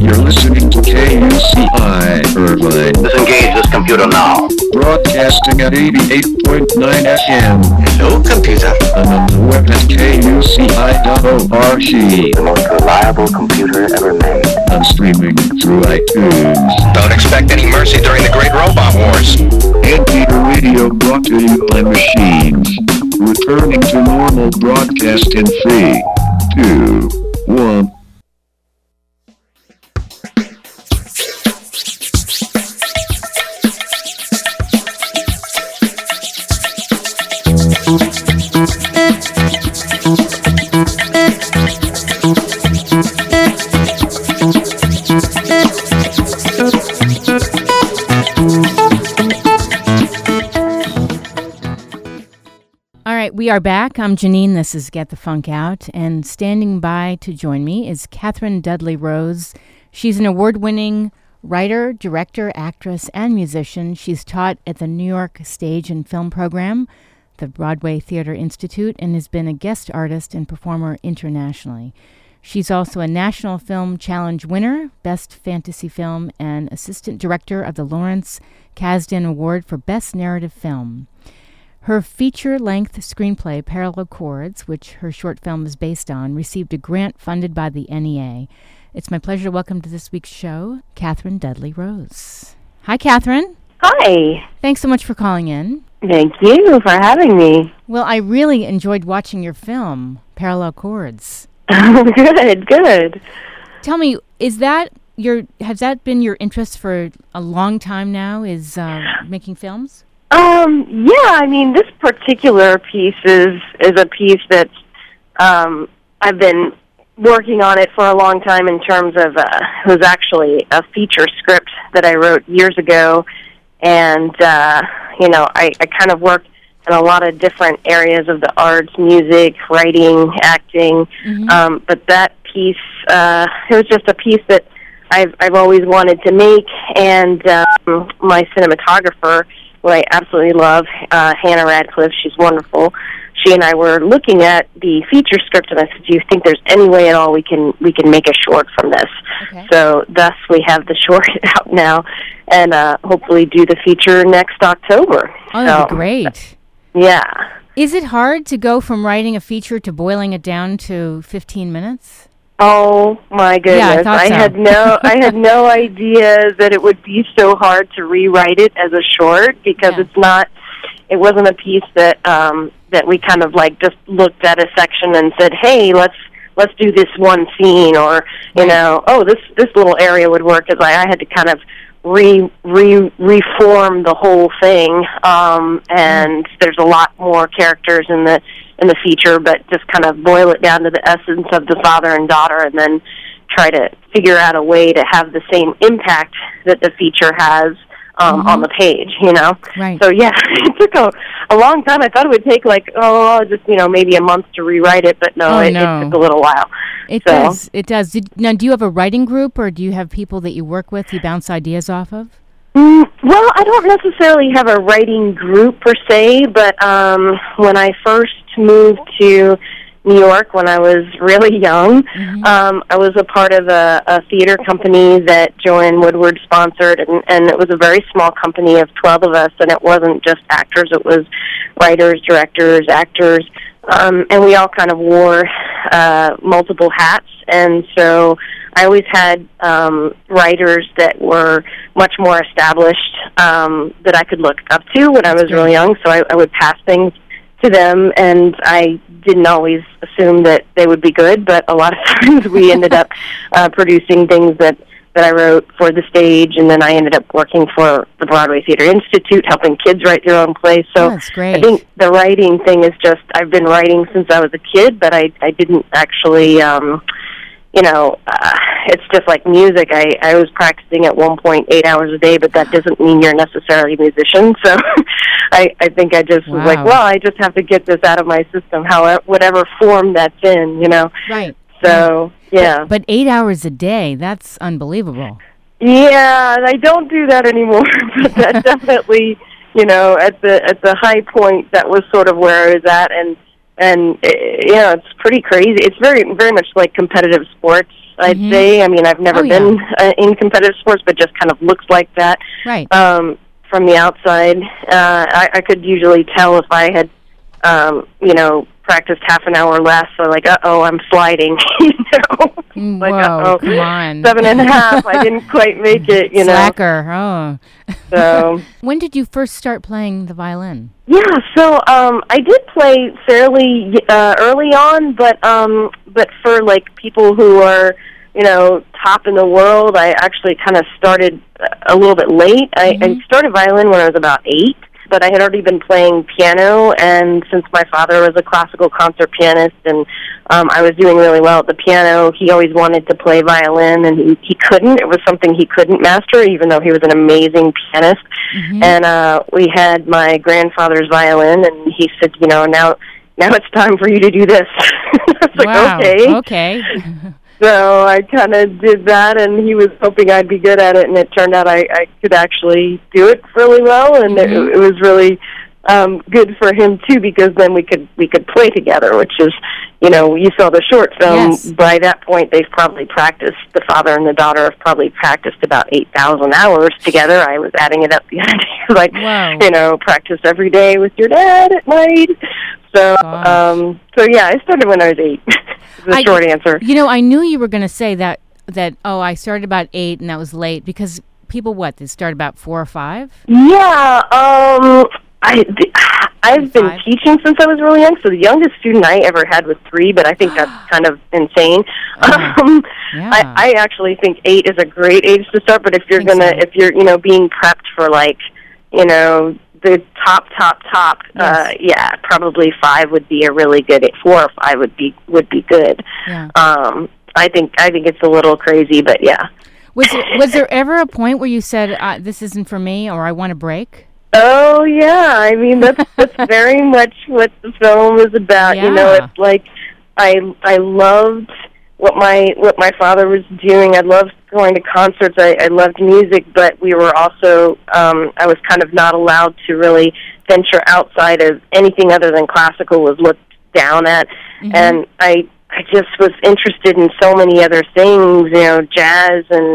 You're listening to KUCI Irvine. Disengage this computer now. Broadcasting at 88.9 FM. Hello, computer. And on the web at KUCI.org. The most reliable computer ever made. And streaming through iTunes. Don't expect any mercy during the Great Robot Wars. NPR Radio brought to you by machines. Returning to normal broadcast in 3, 2, 1. We are back. I'm Janine. This is Get the Funk Out. And standing by to join me is Catherine Dudley-Rose. She's an award-winning writer, director, actress, and musician. She's taught at the New York Stage and Film Program, the Broadway Theater Institute, and has been a guest artist and performer internationally. She's also a National Film Challenge winner, Best Fantasy Film, and Assistant Director of the Lawrence Kasdan Award for Best Narrative Film. Her feature-length screenplay, Parallel Chords, which her short film is based on, received a grant funded by the NEA. It's my pleasure to welcome to this week's show, Catherine Dudley-Rose. Hi, Catherine. Hi. Thanks so much for calling in. Thank you for having me. Well, I really enjoyed watching your film, Parallel Chords. Good. Tell me, has that been your interest for a long time now, is making films? This particular piece is a piece that I've been working on it for a long time in terms of, it was actually a feature script that I wrote years ago, and, I kind of worked in a lot of different areas of the arts, music, writing, acting, but that piece, it was just a piece that I've always wanted to make, and my cinematographer, who I absolutely love, Hannah Radcliffe. She's wonderful. She and I were looking at the feature script, and I said, "Do you think there's any way at all we can make a short from this?" Okay. So thus we have the short out now, and hopefully do the feature next October. Oh, that'd be great. Yeah. Is it hard to go from writing a feature to boiling it down to 15 minutes? Oh my goodness! Yeah, I had no idea that it would be so hard to rewrite it as a short because it wasn't a piece that that we kind of like just looked at a section and said, "Hey, let's do this one scene," or this little area would work. As I had to kind of reform the whole thing, and there's a lot more characters in the feature, but just kind of boil it down to the essence of the father and daughter and then try to figure out a way to have the same impact that the feature has on the page, Right. So, yeah, it took a long time. I thought it would take maybe a month to rewrite it, but it took a little while. It does. Now, do you have a writing group or do you have people that you work with you bounce ideas off of? Well, I don't necessarily have a writing group per se, but when I first moved to New York when I was really young, I was a part of a theater company that Joanne Woodward sponsored, and it was a very small company of 12 of us, and it wasn't just actors, it was writers, directors, actors, and we all kind of wore multiple hats, and so I always had writers that were much more established that I could look up to when I was really young, so I would pass things to them, and I didn't always assume that they would be good, but a lot of times we ended up producing things that I wrote for the stage, and then I ended up working for the Broadway Theater Institute, helping kids write their own plays. So that's great. I think the writing thing is just, I've been writing since I was a kid, but I didn't actually you know, it's just like music. I was practicing at one point 8 hours a day, but that doesn't mean you're necessarily a musician. So I think I just was like, well, I just have to get this out of my system, whatever form that's in, you know. Right. So, yeah. But 8 hours a day, that's unbelievable. Yeah, I don't do that anymore, but that definitely, you know, at the high point, that was sort of where I was at, and it, you know, it's pretty crazy. It's very, very much like competitive sports, I'd say. I mean, I've never been in competitive sports, but just kind of looks like that from the outside. I could usually tell if I had, you know, practiced half an hour less, so like, uh-oh, I'm sliding, you know? Like, uh-oh, come on. 7.5, I didn't quite make it, you know? So. When did you first start playing the violin? Yeah, so I did play fairly early on, but for, like, people who are, you know, top in the world, I actually kind of started a little bit late. I started violin when I was about 8. But I had already been playing piano, and since my father was a classical concert pianist and I was doing really well at the piano, he always wanted to play violin, and he couldn't. It was something he couldn't master, even though he was an amazing pianist. Mm-hmm. And we had my grandfather's violin, and he said, you know, now it's time for you to do this. I was like, okay. So I kind of did that, and he was hoping I'd be good at it, and it turned out I could actually do it really well, and it was really good for him too, because then we could play together, which is, you know, you saw the short film. Yes. By that point, they've probably practiced, the father and the daughter have probably practiced about 8,000 hours together. I was adding it up the other day, like, you know, practice every day with your dad at night. So, so yeah, I started when I was 8. The short answer. You know, I knew you were going to say that. Oh, I started about 8, and that was late because people they start about 4 or 5. Yeah, I've been teaching since I was really young. So the youngest student I ever had was 3, but I think that's kind of insane. Yeah. I actually think 8 is a great age to start. But if you're you know, being prepped for, like, you know, the top. Yes. Yeah, probably 5 would be a really good. 4 or 5 would be good. Yeah. I think it's a little crazy, but yeah. Was there ever a point where you said, "This isn't for me," or "I want a break"? Oh yeah, I mean that's very much what the film is about. Yeah. You know, it's like I loved what my father was doing. I loved going to concerts. I loved music, but we were also I was kind of not allowed to really venture outside of anything other than classical was looked down at, and I just was interested in so many other things, you know, jazz and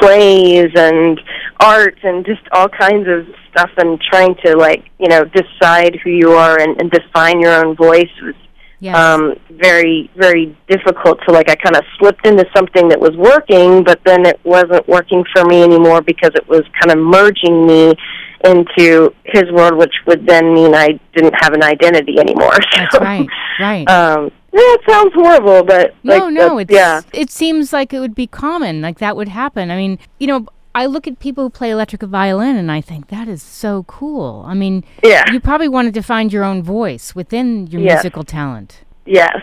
plays and art and just all kinds of stuff, and trying to, like, you know, decide who you are and define your own voice was very, very difficult. So, like, I kind of slipped into something that was working, but then it wasn't working for me anymore because it was kind of merging me into his world, which would then mean I didn't have an identity anymore. So, that's right. Yeah, it sounds horrible, but... It seems like it would be common, like that would happen. I mean, you know, I look at people who play electric violin, and I think, that is so cool. I mean, you probably wanted to find your own voice within your musical talent. Yes.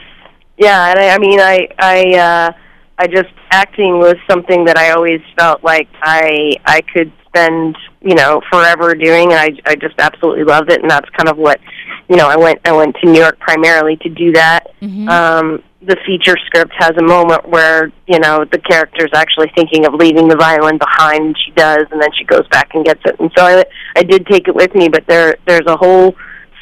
Yeah, and I just, acting was something that I always felt like I could spend, you know, forever doing, and I just absolutely loved it, and that's kind of what, you know, I went to New York primarily to do that. The feature script has a moment where, you know, the character's actually thinking of leaving the violin behind, and she does, and then she goes back and gets it. And so I did take it with me, but there's a whole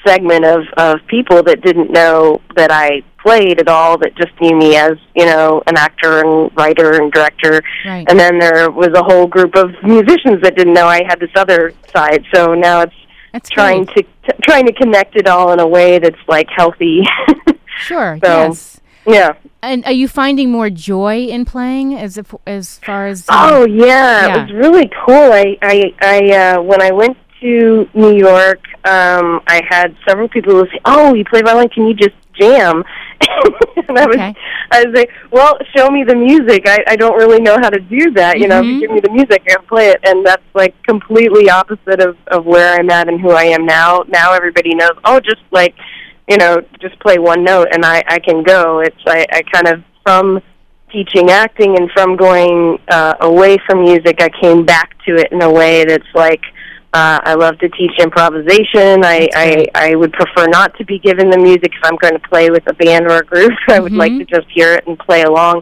segment of people that didn't know that I played at all, that just knew me as, you know, an actor and writer and director. Right. And then there was a whole group of musicians that didn't know I had this other side. So now it's trying to connect it all in a way that's, like, healthy. Sure, so, yes. Yeah. And are you finding more joy in playing as far as... oh, yeah. It was really cool. I when I went to New York, I had several people who would say, "Oh, you play violin, can you just jam?" And I was like, "Well, show me the music. I don't really know how to do that. You know, if you give me the music, I'll play it." And that's, like, completely opposite of where I'm at and who I am now. Now everybody knows, oh, just, like, you know, just play one note, and I can go. It's I kind of, from teaching acting and from going away from music, I came back to it in a way that's like, I love to teach improvisation. I would prefer not to be given the music if I'm going to play with a band or a group. I would like to just hear it and play along.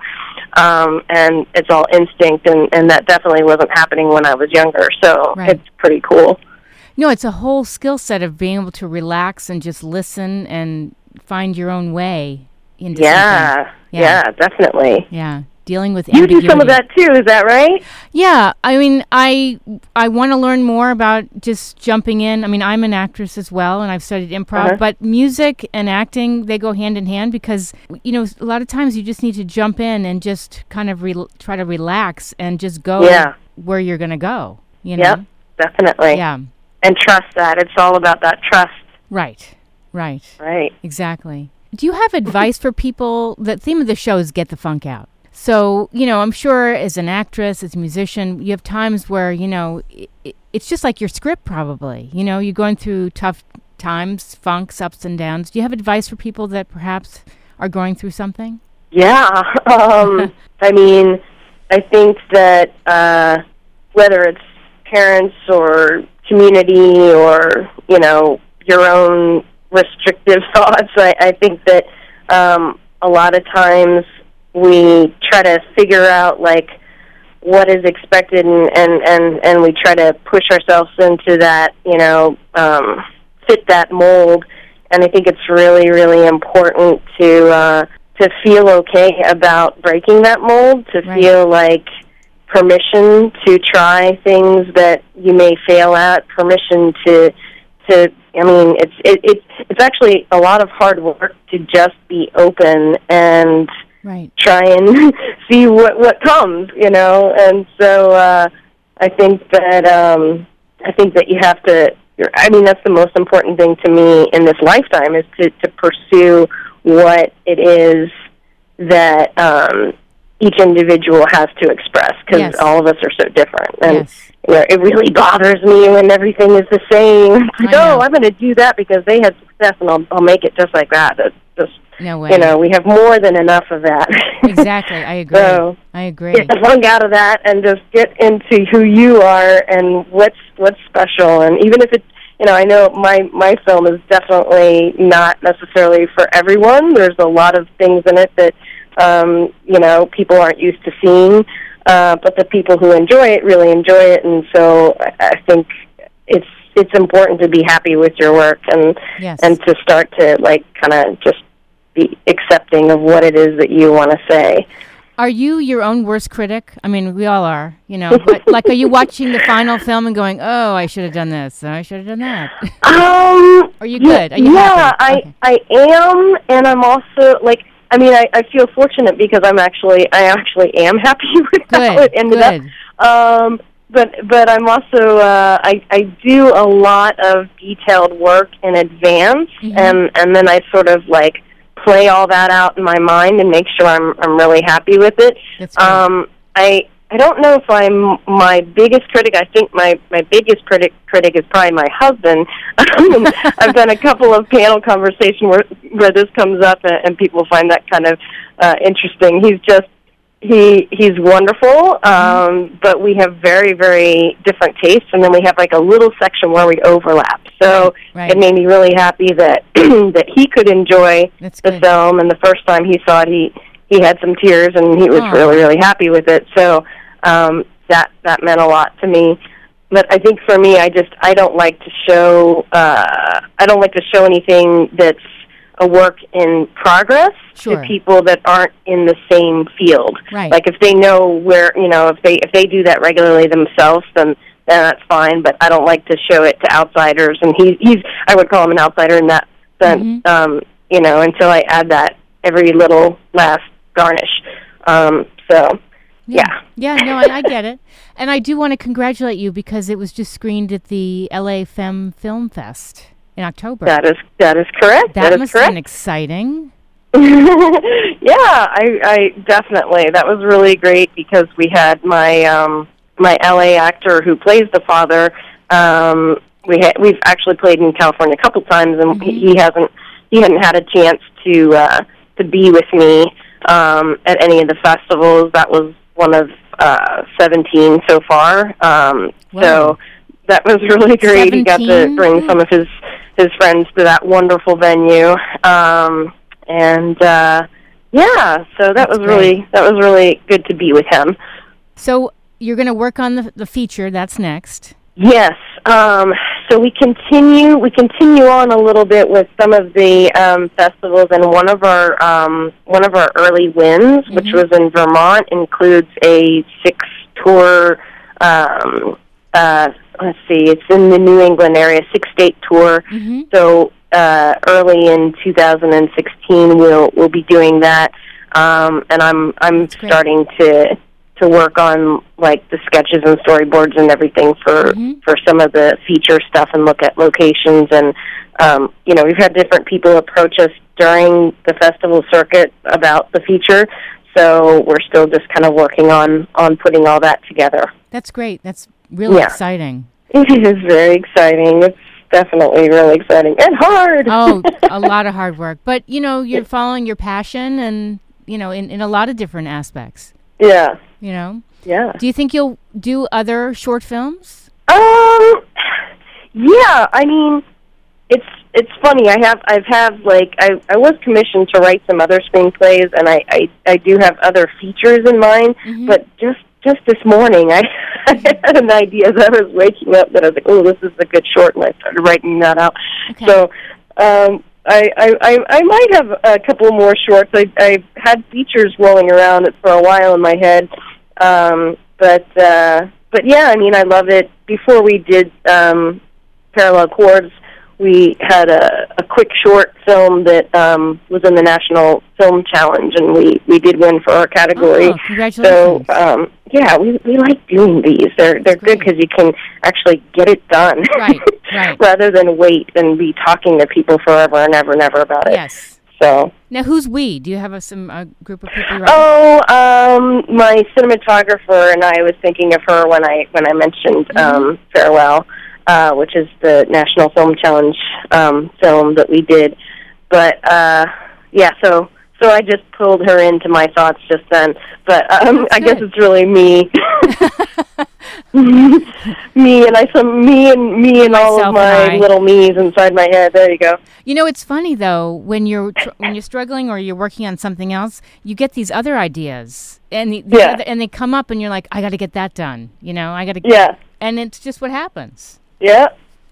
And it's all instinct, and that definitely wasn't happening when I was younger. So it's pretty cool. No, it's a whole skill set of being able to relax and just listen and find your own way into something. Yeah, definitely. Yeah. Dealing with ambiguity. You do some of that too, is that right? Yeah, I mean, I want to learn more about just jumping in. I mean, I'm an actress as well, and I've studied improv, but music and acting, they go hand in hand because, you know, a lot of times you just need to jump in and just kind of try to relax and just go where you're going to go, you know? Yep, definitely. Yeah. And trust that. It's all about that trust. Right, right. Right. Exactly. Do you have advice for people? The theme of the show is Get the Funk Out. So, you know, I'm sure as an actress, as a musician, you have times where, you know, it's just like your script probably. You know, you're going through tough times, funks, ups and downs. Do you have advice for people that perhaps are going through something? Yeah. I mean, I think that whether it's parents or community or, you know, your own restrictive thoughts, I think that a lot of times we try to figure out, like, what is expected, and we try to push ourselves into that, you know, fit that mold. And I think it's really, really important to feel okay about breaking that mold, to feel like permission to try things that you may fail at, permission to I mean, it's actually a lot of hard work to just be open and try and see what comes, you know. And so I think that you have to, I mean, that's the most important thing to me in this lifetime is to pursue what it is that each individual has to express, because all of us are so different. And you know, it really bothers me when everything is the same. It's like, oh, I'm going to do that because they had success, and I'll make it just like that. It's just, no way. You know, we have more than enough of that. Exactly. I agree. So I agree. Get the funk out of that and just get into who you are and what's special. And even if it's, you know, I know my film is definitely not necessarily for everyone. There's a lot of things in it that, you know, people aren't used to seeing. But the people who enjoy it really enjoy it. And so I think it's important to be happy with your work and to start to, like, kind of just be accepting of what it is that you want to say. Are you your own worst critic? I mean, we all are, you know. But, like, are you watching the final film and going, "Oh, I should have done this. I should have done that." Are you good? Are you happy? I am, and I'm also like, I mean, I feel fortunate because I actually am happy with how it ended up. But I'm also I do a lot of detailed work in advance, and then I sort of like play all that out in my mind and make sure I'm really happy with it. I don't know if I'm my biggest critic. I think my biggest critic is probably my husband. I've done a couple of panel conversations where this comes up, and people find that kind of interesting. He's just he's wonderful, but we have very, very different tastes, and then we have like a little section where we overlap. So it made me really happy that that he could enjoy film, and the first time he saw it, he had some tears, and he was really, really happy with it. So that meant a lot to me. But I think for me, I don't like to show anything that's a work in progress to people that aren't in the same field. Right. Like, if they know where, you know, if they do that regularly themselves, then that's fine. But I don't like to show it to outsiders. And he's I would call him an outsider in that sense. You know, until I add that every little last garnish. So. Yeah, no, I get it. And I do want to congratulate you because it was just screened at the LA Femme Film Fest in October. That is correct. That must have been exciting. I definitely. That was really great because we had my LA actor who plays the father. We've actually played in California a couple times, and he hadn't had a chance to be with me at any of the festivals. That was one of 17 so far. Wow. So that was really great. 17? He got to bring some of his friends to that wonderful venue. Yeah, so that was really good to be with him. So you're going to work on the feature that's next. Yes. So we continue on a little bit with some of the festivals, and one of our early wins, mm-hmm. which was in Vermont, includes a 6-tour. Let's see, it's in the New England area, 6-state tour. Mm-hmm. So early in 2016, we'll be doing that, and I'm starting to work on like the sketches and storyboards and everything for some of the feature stuff, and look at locations, and we've had different people approach us during the festival circuit about the feature, so we're still just kind of working on putting all that together. That's great. That's really exciting. It is very exciting. It's definitely really exciting and hard. Oh, a lot of hard work. But, you're following your passion and, in a lot of different aspects. Yeah. Yeah. Do you think you'll do other short films? Yeah. I mean, it's funny. I was commissioned to write some other screenplays, and I do have other features in mind, mm-hmm. but just this morning, I had an idea as I was waking up that I was like, "Oh, this is a good short," and I started writing that out. Okay. So I might have a couple more shorts. I've had features rolling around for a while in my head, but yeah, I mean, I love it. Before we did Parallel Chords, we had a quick short film that was in the National Film Challenge, and we did win for our category. Oh, congratulations. So, we like doing these. They're good because you can actually get it done, right. rather than wait and be talking to people forever and ever about it. Yes. So now, who's we? Do you have a group of people? My cinematographer and I was thinking of her when I mentioned Farewell. Which is the National Film Challenge film that we did. But, so I just pulled her into my thoughts just then. But I guess it's really me. me and all of my little me's inside my head. There you go. It's funny, though, when you're struggling or you're working on something else, you get these other ideas. And and they come up and you're like, I got to get that done. And it's just what happens. Yeah.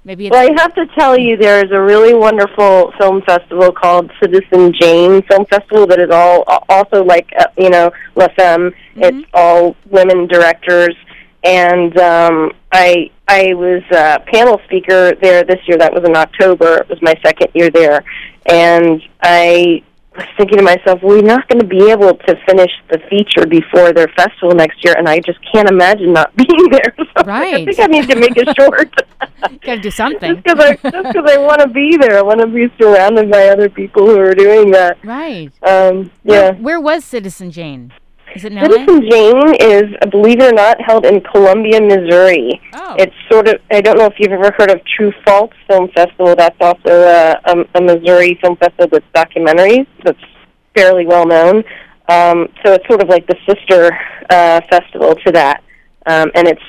I have to tell you, there is a really wonderful film festival called Citizen Jane Film Festival that is all also like, La Femme. Mm-hmm. It's all women directors. And I was a panel speaker there this year. That was in October. It was my second year there. And I was thinking to myself, we're not going to be able to finish the feature before their festival next year, and I just can't imagine not being there. So right. I think I need to make it short. Got to do something. Just because I want to be there. I want to be surrounded by other people who are doing that. Right. Where was Citizen Jane? Is it in LA? Citizen Jane is, believe it or not, held in Columbia, Missouri. Oh. It's sort of, I don't know if you've ever heard of True False Film Festival. That's also a Missouri film festival with documentaries that's fairly well known. So it's sort of like the sister festival to that. And it's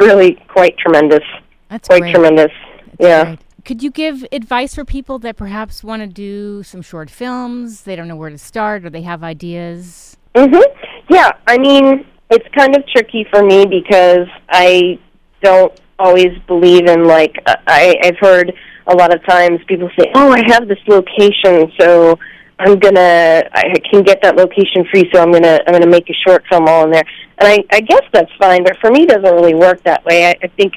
really quite tremendous. That's quite great. Tremendous. That's great. Could you give advice for people that perhaps want to do some short films, they don't know where to start, or they have ideas? Mm-hmm. Yeah, I mean, it's kind of tricky for me because I don't always believe in, like, I've heard a lot of times people say, oh, I have this location, so I can get that location free, so I'm gonna make a short film all in there. And I guess that's fine, but for me it doesn't really work that way. I think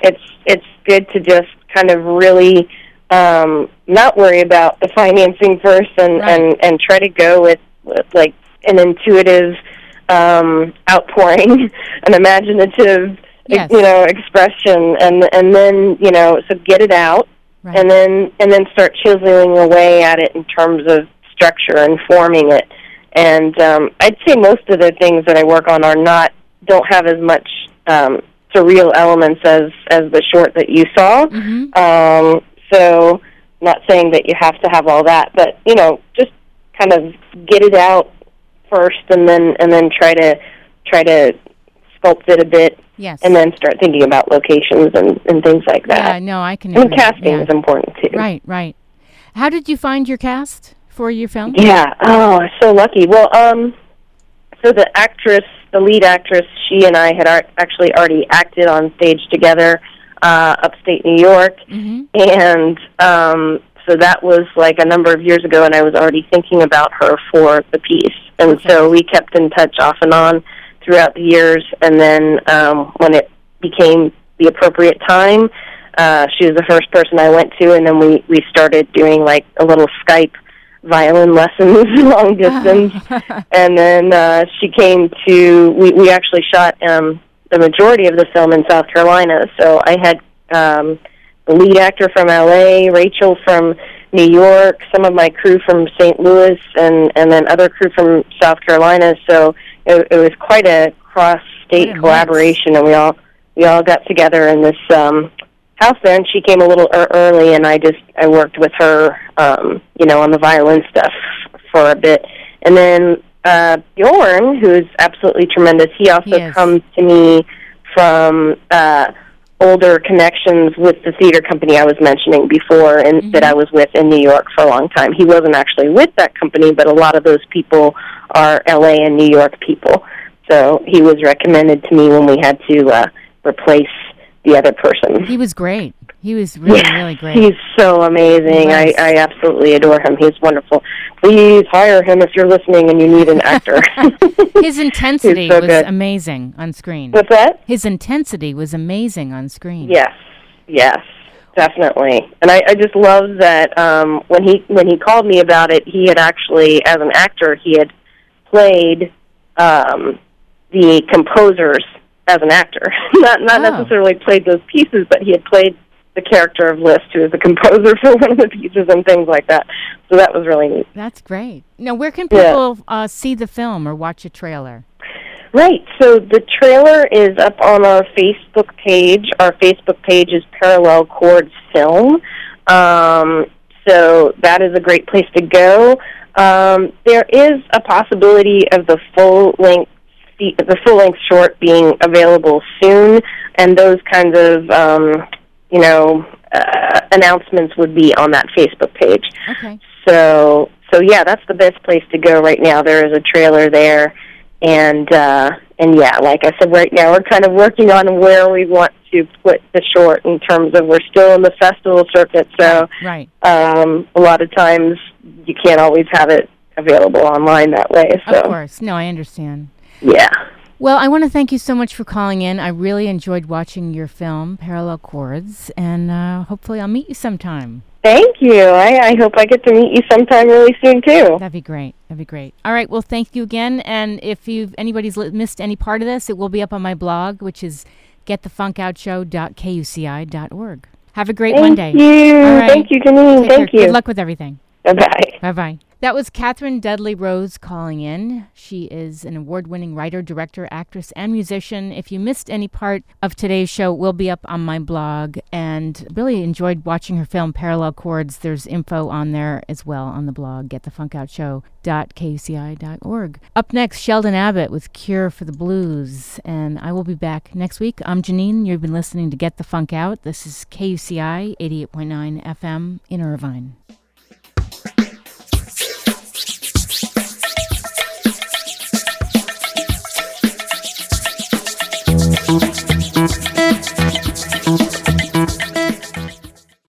it's good to just kind of really not worry about the financing first and try to go with like, an intuitive outpouring, an imaginative, yes. Expression, and then so get it out, right. and then start chiseling away at it in terms of structure and forming it. And I'd say most of the things that I work on don't have as much surreal elements as the short that you saw. Mm-hmm. So not saying that you have to have all that, but just kind of get it out. first, and then try to sculpt it a bit. Yes. And then start thinking about locations and things like that. Yeah, no, I can agree. And casting is important, too. Right, right. How did you find your cast for your film? Yeah, oh, so lucky. Well, so the actress, the lead actress, she and I had actually already acted on stage together upstate New York. Mm-hmm. And so that was like a number of years ago, and I was already thinking about her for the piece. And so we kept in touch off and on throughout the years, and then when it became the appropriate time, she was the first person I went to, and then we started doing like a little Skype violin lessons long distance, and then she came to, we actually shot the majority of the film in South Carolina, so I had the lead actor from LA, Rachel from New York, some of my crew from St. Louis, and then other crew from South Carolina, so it was quite a cross-state collaboration, and we all got together in this house there, and she came a little early, and I worked with her, on the violin stuff for a bit. And then Bjorn, who is absolutely tremendous, he also comes to me from older connections with the theater company I was mentioning before, and that I was with in New York for a long time. He wasn't actually with that company, but a lot of those people are LA and New York people. So he was recommended to me when we had to replace the other person. He was great. He was really, really great. He's so amazing. I absolutely adore him. He's wonderful. Please hire him if you're listening and you need an actor. His intensity was amazing on screen. What's that? His intensity was amazing on screen. Yes, yes, definitely. And I just love that when he called me about it, he had actually, as an actor, he had played the composers as an actor. not necessarily played those pieces, but he had played the character of Liszt, who is the composer for one of the pieces and things like that. So that was really neat. That's great. Now, where can people see the film or watch a trailer? Right. So the trailer is up on our Facebook page. Our Facebook page is Parallel Chords Film. So that is a great place to go. There is a possibility of the full-length short being available soon, and those kinds of announcements would be on that Facebook page. Okay. So yeah, that's the best place to go right now. There is a trailer there, and yeah, like I said, right now we're kind of working on where we want to put the short in terms of we're still in the festival circuit, so a lot of times you can't always have it available online that way. So. Of course, no, I understand. Yeah. Well, I want to thank you so much for calling in. I really enjoyed watching your film, Parallel Chords, and hopefully I'll meet you sometime. Thank you. I hope I get to meet you sometime really soon, too. That'd be great. That'd be great. All right. Well, thank you again. And if anybody's missed any part of this, it will be up on my blog, which is getthefunkoutshow.kuci.org. Have a great Monday. Thank you. All right. Thank you, Janine. Take care. Good luck with everything. Bye-bye. Bye-bye. That was Catherine Dudley-Rose calling in. She is an award-winning writer, director, actress, and musician. If you missed any part of today's show, it will be up on my blog. And really enjoyed watching her film, Parallel Chords. There's info on there as well on the blog, getthefunkoutshow.kuci.org. Up next, Sheldon Abbott with Cure for the Blues. And I will be back next week. I'm Janine. You've been listening to Get the Funk Out. This is KUCI 88.9 FM in Irvine.